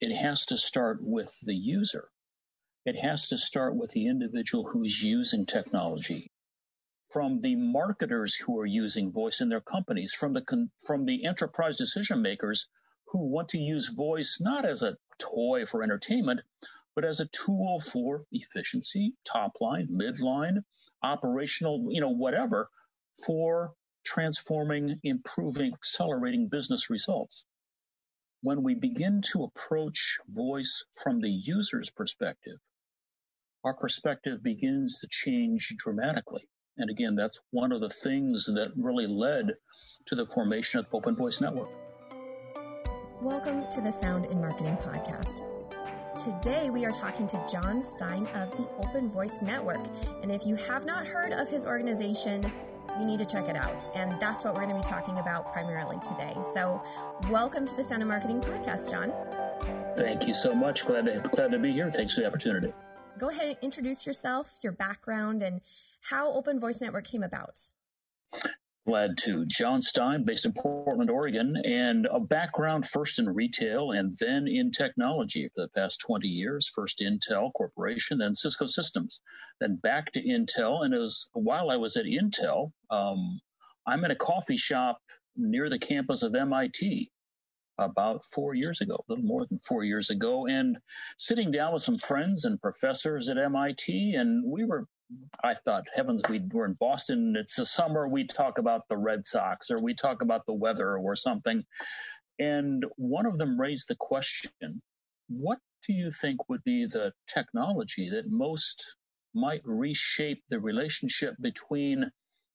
it has to start with the user. It has to start with the individual who's using technology, from the marketers who are using voice in their companies, from the enterprise decision makers who want to use voice not as a toy for entertainment, but as a tool for efficiency, top line, midline, operational, whatever, for transforming, improving, accelerating business results. When we begin to approach voice from the user's perspective, our perspective begins to change dramatically. And again, that's one of the things that really led to the formation of the Open Voice Network. Welcome to the Sound in Marketing podcast. Today, we are talking to John Stein of the Open Voice Network. And if you have not heard of his organization, you need to check it out. And that's what we're going to be talking about primarily today. So welcome to the Sound of Marketing podcast, John. Thank you so much. Glad to be here. Thanks for the opportunity. Go ahead and introduce yourself, your background, and how Open Voice Network came about. Glad to. John Stein, based in Portland, Oregon, and a background first in retail and then in technology for the past 20 years, first Intel Corporation, then Cisco Systems, then back to Intel. And it was while I was at Intel, I'm in a coffee shop near the campus of MIT about 4 years ago, a little more than 4 years ago, and sitting down with some friends and professors at MIT, and we were, I thought, heavens, we were in Boston. It's the summer. We talk about the Red Sox, or we talk about the weather or something. And one of them raised the question, what do you think would be the technology that most might reshape the relationship between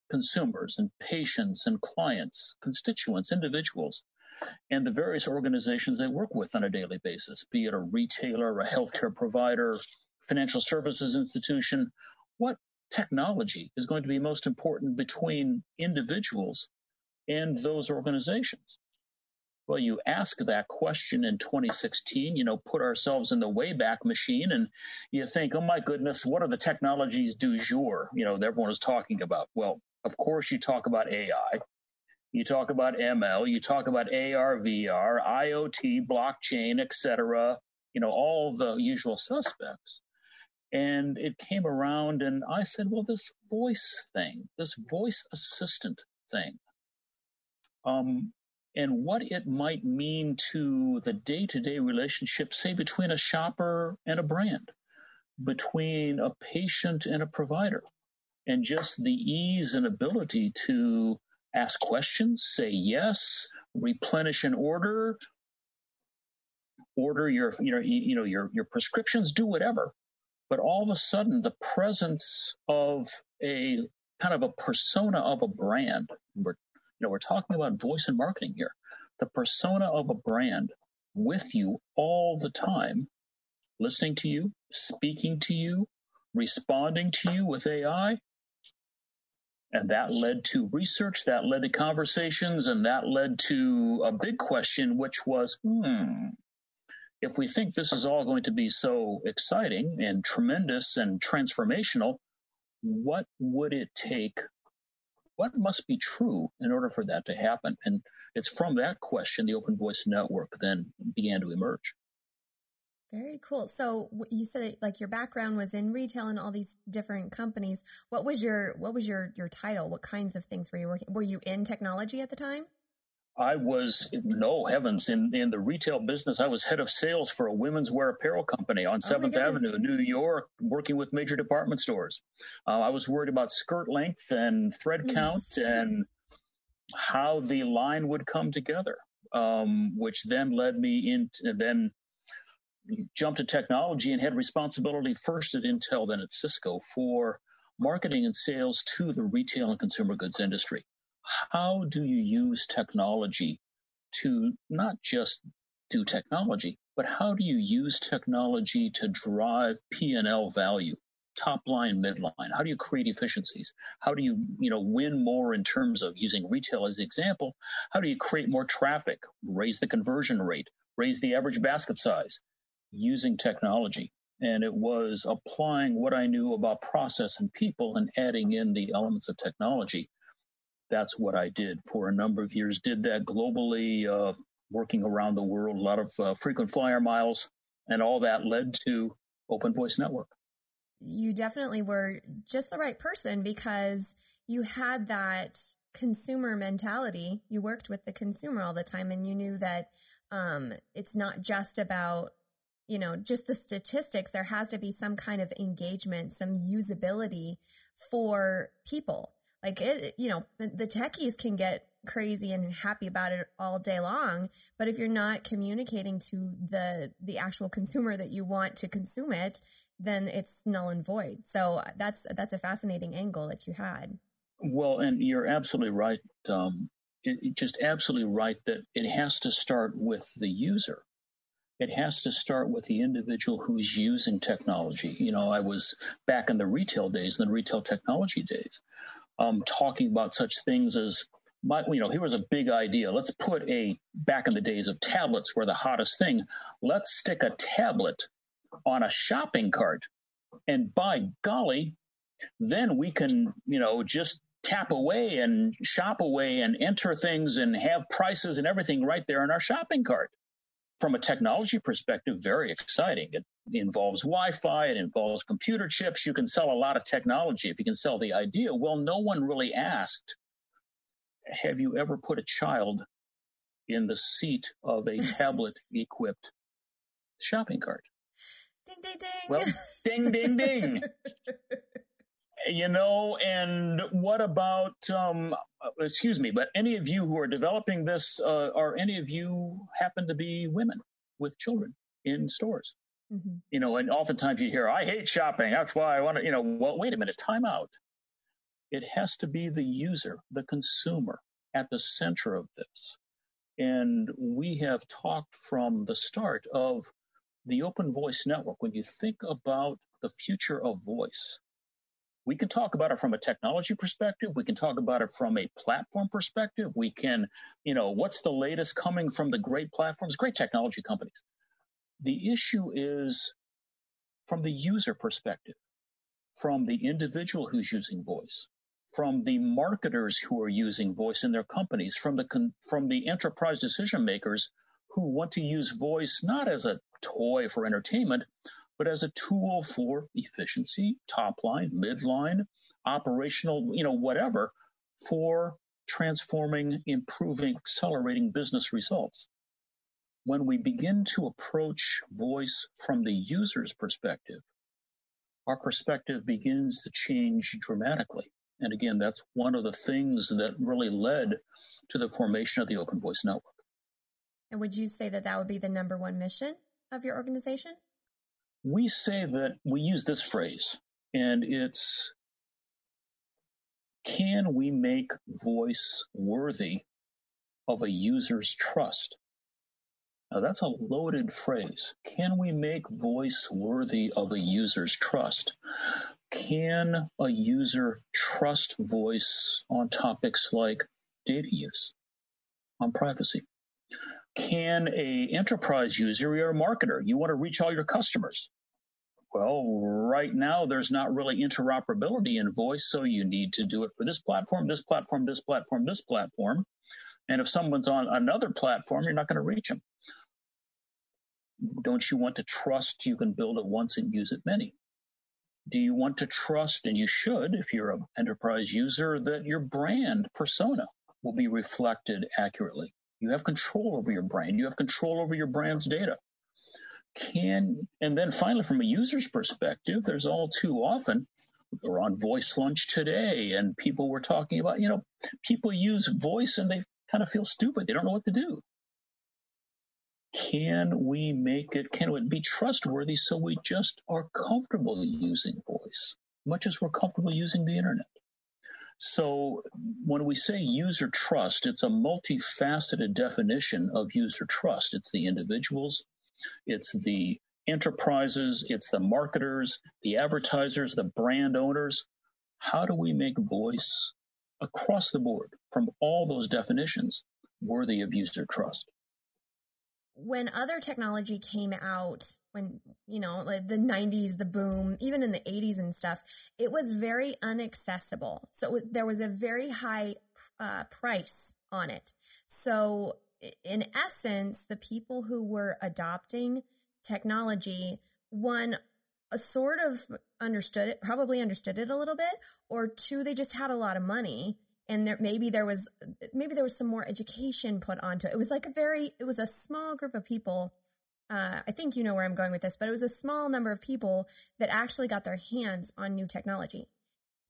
consumers and patients and clients, constituents, individuals, and the various organizations they work with on a daily basis, be it a retailer, a healthcare provider, financial services institution? What technology is going to be most important between individuals and those organizations? Well, you ask that question in 2016, put ourselves in the Wayback Machine, and you think, oh, my goodness, what are the technologies du jour, that everyone is talking about? Well, of course, you talk about AI. You talk about ML. You talk about AR, VR, IoT, blockchain, et cetera, all the usual suspects. And it came around, and I said, well, this voice thing, this voice assistant thing, and what it might mean to the day-to-day relationship, say, between a shopper and a brand, between a patient and a provider, and just the ease and ability to ask questions, say yes, replenish an order, order your prescriptions, do whatever. But all of a sudden, the presence of a kind of a persona of a brand, we're talking about voice and marketing here, the persona of a brand with you all the time, listening to you, speaking to you, responding to you with AI. And that led to research, that led to conversations, and that led to a big question, which was, if we think this is all going to be so exciting and tremendous and transformational, what would it take? What must be true in order for that to happen? And it's from that question the Open Voice Network then began to emerge. Very cool. So you said your background was in retail and all these different companies. What was your title? What kinds of things were you working? Were you in technology at the time? I was, no heavens, in the retail business. I was head of sales for a women's wear apparel company on 7th Avenue in New York, working with major department stores. I was worried about skirt length and thread count and how the line would come together, which then led me into, then jumped to technology and had responsibility first at Intel, then at Cisco, for marketing and sales to the retail and consumer goods industry. How do you use technology to not just do technology, but how do you use technology to drive P&L value, top line, midline? How do you create efficiencies? How do you, win more in terms of using retail as an example? How do you create more traffic, raise the conversion rate, raise the average basket size using technology? And it was applying what I knew about process and people and adding in the elements of technology. That's what I did for a number of years, did that globally, working around the world, a lot of frequent flyer miles, and all that led to Open Voice Network. You definitely were just the right person because you had that consumer mentality. You worked with the consumer all the time, and you knew that it's not just about, you know, just the statistics. There has to be some kind of engagement, some usability for people. Like, it, you know, the techies can get crazy and happy about it all day long, but if you're not communicating to the actual consumer that you want to consume it, then it's null and void. So that's a fascinating angle that you had. Well, and you're absolutely right. Just absolutely right that it has to start with the user. It has to start with the individual who's using technology. You know, I was back in the retail days, the retail technology days, talking about such things as, you know, here was a big idea. Let's put back in the days of tablets were the hottest thing. Let's stick a tablet on a shopping cart. And by golly, then we can, you know, just tap away and shop away and enter things and have prices and everything right there in our shopping cart. From a technology perspective, very exciting. It involves Wi-Fi. It involves computer chips. You can sell a lot of technology if you can sell the idea. Well, no one really asked, have you ever put a child in the seat of a tablet-equipped shopping cart? Ding, ding, ding. Well, ding, ding, ding. You know, and what about, excuse me, but any of you who are developing this, are any of you happen to be women with children in stores? Mm-hmm. You know, and oftentimes you hear, I hate shopping. That's why I want to, you know, well, wait a minute, time out. It has to be the user, the consumer at the center of this. And we have talked from the start of the Open Voice Network. When you think about the future of voice, we can talk about it from a technology perspective. We can talk about it from a platform perspective. We can, you know, what's the latest coming from the great platforms, great technology companies? The issue is from the user perspective, from the individual who's using voice, from the marketers who are using voice in their companies, from the enterprise decision makers who want to use voice not as a toy for entertainment, but as a tool for efficiency, top line, midline, operational, you know, whatever, for transforming, improving, accelerating business results. When we begin to approach voice from the user's perspective, our perspective begins to change dramatically. And again, that's one of the things that really led to the formation of the Open Voice Network. And would you say that that would be the number one mission of your organization? We say that we use this phrase, and it's, can we make voice worthy of a user's trust? Now, that's a loaded phrase. Can we make voice worthy of a user's trust? Can a user trust voice on topics like data use, on privacy? Can an enterprise user, you're a marketer, you want to reach all your customers? Well, right now, there's not really interoperability in voice, so you need to do it for this platform, this platform, this platform, this platform. And if someone's on another platform, you're not going to reach them. Don't you want to trust you can build it once and use it many? Do you want to trust, and you should if you're an enterprise user, that your brand persona will be reflected accurately? You have control over your brand. You have control over your brand's data. And then finally, from a user's perspective, there's all too often, we're on Voice Lunch today, and people were talking about, you know, people use voice and they kind of feel stupid. They don't know what to do. Can we make it, can it be trustworthy so we just are comfortable using voice, much as we're comfortable using the internet? So when we say user trust, it's a multifaceted definition of user trust. It's the individuals, it's the enterprises, it's the marketers, the advertisers, the brand owners. How do we make voice across the board from all those definitions worthy of user trust? When other technology came out, when, you know, like the 90s, the boom, even in the 80s and stuff, it was very inaccessible. So there was a very high price on it. So in essence, the people who were adopting technology, one, sort of understood it, probably understood it a little bit, or two, they just had a lot of money. And there, maybe there was some more education put onto it. It was like it was a small group of people. I think you know where I'm going with this, but it was a small number of people that actually got their hands on new technology.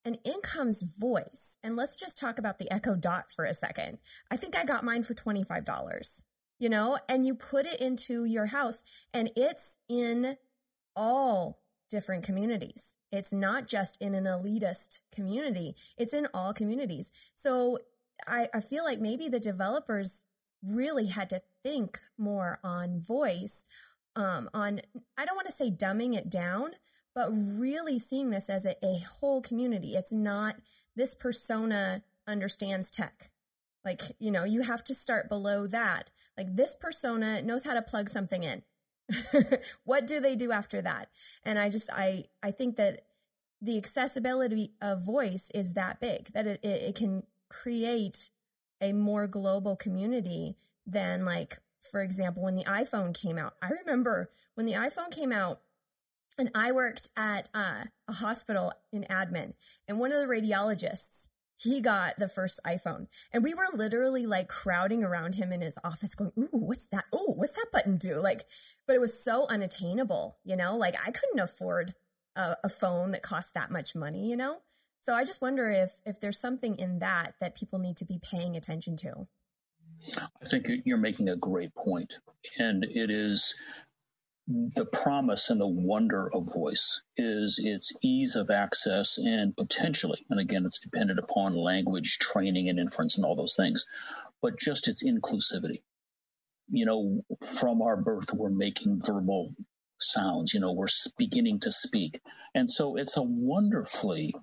And in comes voice. And let's just talk about the Echo Dot for a second. I think I got mine for $25, you know, and you put it into your house and it's in all different communities. It's not just in an elitist community. It's in all communities. So I feel like maybe the developers really had to think more on voice, on, I don't want to say dumbing it down, but really seeing this as a whole community. It's not this persona understands tech. Like, you know, you have to start below that. Like this persona knows how to plug something in. What do they do after that? And I think that the accessibility of voice is that big, that it can create a more global community than, like, for example, when the iPhone came out. I remember when the iPhone came out and I worked at a hospital in admin, and one of the radiologists, he got the first iPhone, and we were literally like crowding around him in his office going, ooh, what's that? Oh, what's that button do? Like, but it was so unattainable, you know, like I couldn't afford a phone that cost that much money, you know? So I just wonder if there's something in that people need to be paying attention to. I think you're making a great point, and it is the promise and the wonder of voice is its ease of access and potentially, and again, it's dependent upon language, training, and inference and all those things, but just its inclusivity. You know, from our birth, we're making verbal sounds, you know, we're beginning to speak. And so it's a wonderfully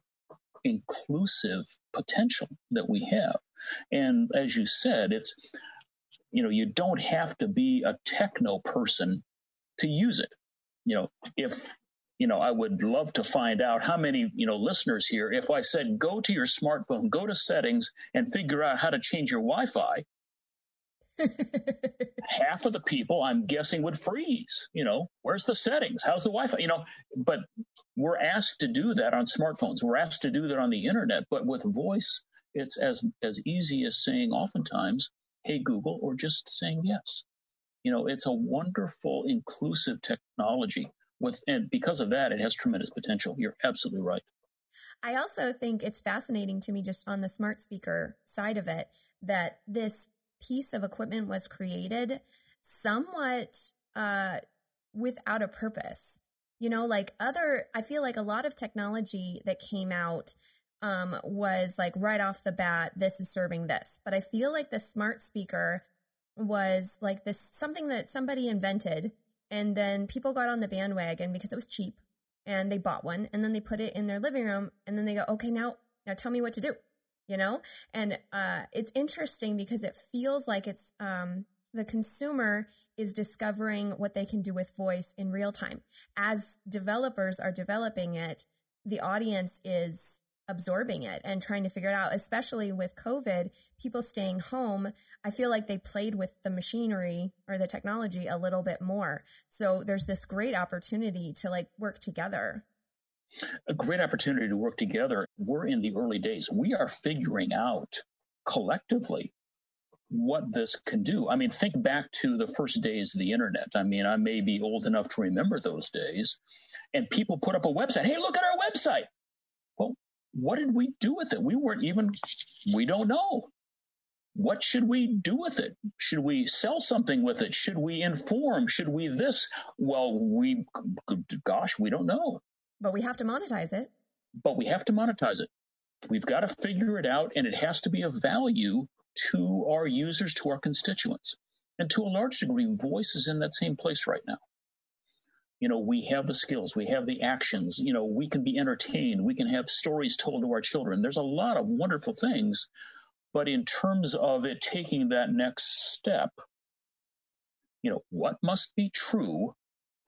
inclusive potential that we have. And as you said, it's, you know, you don't have to be a techno person to use it. You know, if, you know, I would love to find out how many, you know, listeners here, if I said, go to your smartphone, go to settings and figure out how to change your Wi-Fi, half of the people I'm guessing would freeze, you know, where's the settings? How's the Wi-Fi? You know, but we're asked to do that on smartphones. We're asked to do that on the internet, but with voice, it's as easy as saying oftentimes, hey, Google, or just saying yes. You know, it's a wonderful, inclusive technology, and because of that, it has tremendous potential. You're absolutely right. I also think it's fascinating to me, just on the smart speaker side of it, that this piece of equipment was created somewhat without a purpose. You know, like I feel like a lot of technology that came out was like right off the bat, this is serving this. But I feel like the smart speaker was like this, something that somebody invented, and then people got on the bandwagon because it was cheap and they bought one, and then they put it in their living room, and then they go, okay, now tell me what to do, you know? And it's interesting because it feels like it's the consumer is discovering what they can do with voice in real time. As developers are developing it, the audience is absorbing it and trying to figure it out, especially with COVID, people staying home. I feel like they played with the machinery or the technology a little bit more. So there's this great opportunity to like work together. A great opportunity to work together. We're in the early days. We are figuring out collectively what this can do. I mean, think back to the first days of the internet. I mean, I may be old enough to remember those days, and people put up a website. Hey, look at our website. Well, what did we do with it? We don't know. What should we do with it? Should we sell something with it? Should we inform? Should we this? Well, we don't know. But we have to monetize it. We've got to figure it out, and it has to be of value to our users, to our constituents. And to a large degree, voice is in that same place right now. You know, we have the skills, we have the actions, you know, we can be entertained, we can have stories told to our children. There's a lot of wonderful things, but in terms of it taking that next step, you know, what must be true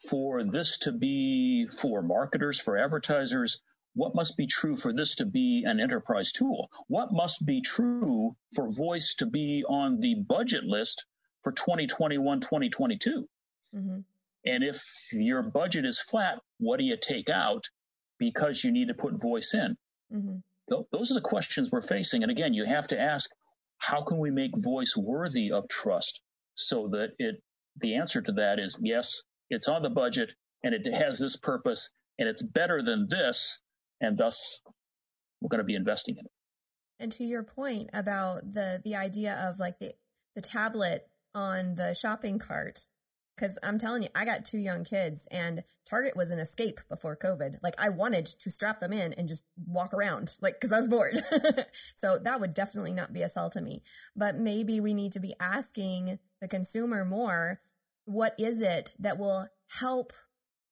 for this to be for marketers, for advertisers? What must be true for this to be an enterprise tool? What must be true for voice to be on the budget list for 2021, 2022. Mm-hmm. And if your budget is flat, what do you take out because you need to put voice in? Mm-hmm. Those are the questions we're facing. And again, you have to ask, how can we make voice worthy of trust so that the answer to that is, yes, it's on the budget and it has this purpose and it's better than this, and thus we're going to be investing in it. And to your point about the idea of like the tablet on the shopping cart, because I'm telling you, I got two young kids and Target was an escape before COVID. Like I wanted to strap them in and just walk around, like, because I was bored. So that would definitely not be a sell to me. But maybe we need to be asking the consumer more, what is it that will help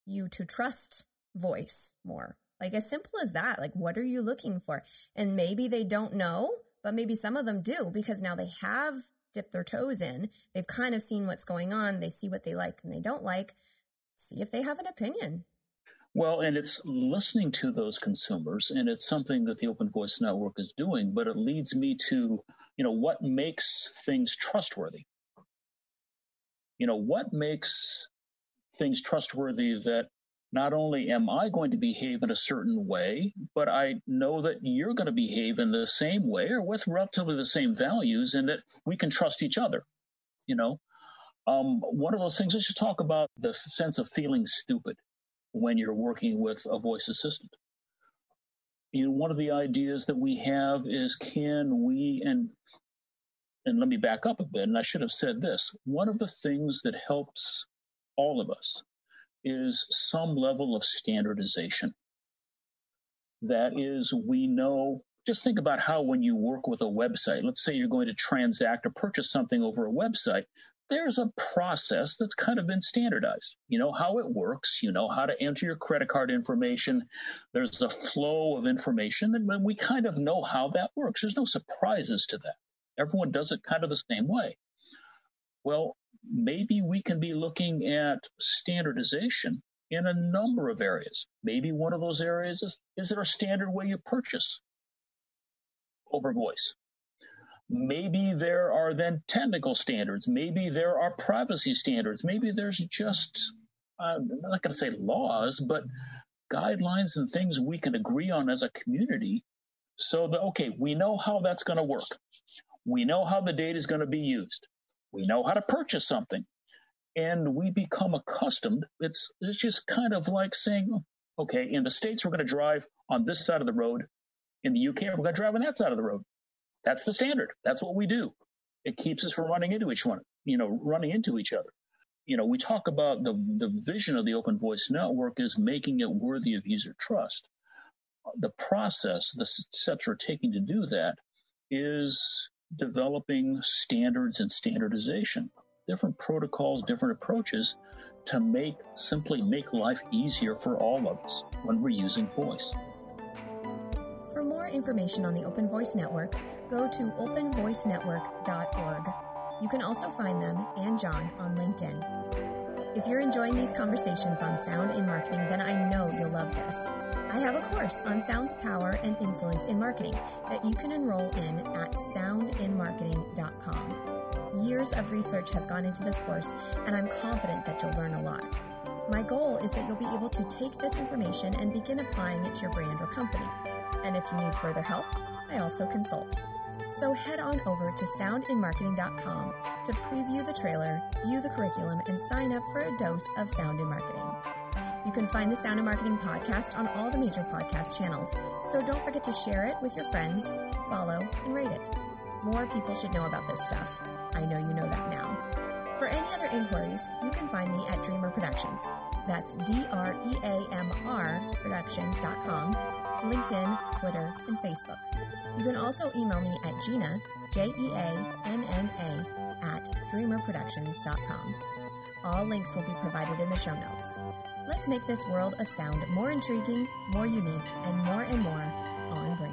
you to trust voice more? Like as simple as that, like what are you looking for? And maybe they don't know, but maybe some of them do because now they have dipped their toes in. They've kind of seen what's going on. They see what they like and they don't like. See if they have an opinion. Well, and it's listening to those consumers, and it's something that the Open Voice Network is doing, but it leads me to, what makes things trustworthy? What makes things trustworthy that not only am I going to behave in a certain way, but I know that you're going to behave in the same way or with relatively the same values, and that we can trust each other. One of those things, let's just talk about the sense of feeling stupid when you're working with a voice assistant. One of the ideas that we have is, can we, and let me back up a bit, and I should have said this. One of the things that helps all of us is some level of standardization. That is, we know, just think about how when you work with a website, let's say you're going to transact or purchase something over a website, there's a process that's kind of been standardized. You know how it works, you know how to enter your credit card information. There's a flow of information, and we kind of know how that works. There's no surprises to that. Everyone does it kind of the same way. Well, maybe we can be looking at standardization in a number of areas. Maybe one of those areas is there a standard way you purchase over voice? Maybe there are then technical standards. Maybe there are privacy standards. Maybe there's just, I'm not going to say laws, but guidelines and things we can agree on as a community so that, okay, we know how that's going to work. We know how the data is going to be used. We know how to purchase something, and we become accustomed. It's just kind of like saying, okay, in the States, we're going to drive on this side of the road. In the UK, we're going to drive on that side of the road. That's the standard. That's what we do. It keeps us from running into each other. We talk about the vision of the Open Voice Network is making it worthy of user trust. The process, the steps we're taking to do that is developing standards and standardization, different protocols, different approaches to simply make life easier for all of us when we're using voice. For more information on the Open Voice Network, go to openvoicenetwork.org. You can also find them and John on LinkedIn. If you're enjoying these conversations on sound in marketing, then I know you'll love this. I have a course on sound's power and influence in marketing that you can enroll in at soundinmarketing.com. Years of research has gone into this course, and I'm confident that you'll learn a lot. My goal is that you'll be able to take this information and begin applying it to your brand or company. And if you need further help, I also consult. So head on over to soundinmarketing.com to preview the trailer, view the curriculum, and sign up for a dose of Sound in Marketing. You can find the Sound in Marketing podcast on all the major podcast channels, so don't forget to share it with your friends, follow, and rate it. More people should know about this stuff. I know you know that now. For any other inquiries, you can find me at Dreamer Productions. That's DREAMR Productions.com, LinkedIn, Twitter, and Facebook. You can also email me at Gina, JEANNA, at DreamerProductions.com. All links will be provided in the show notes. Let's make this world of sound more intriguing, more unique, and more on brand.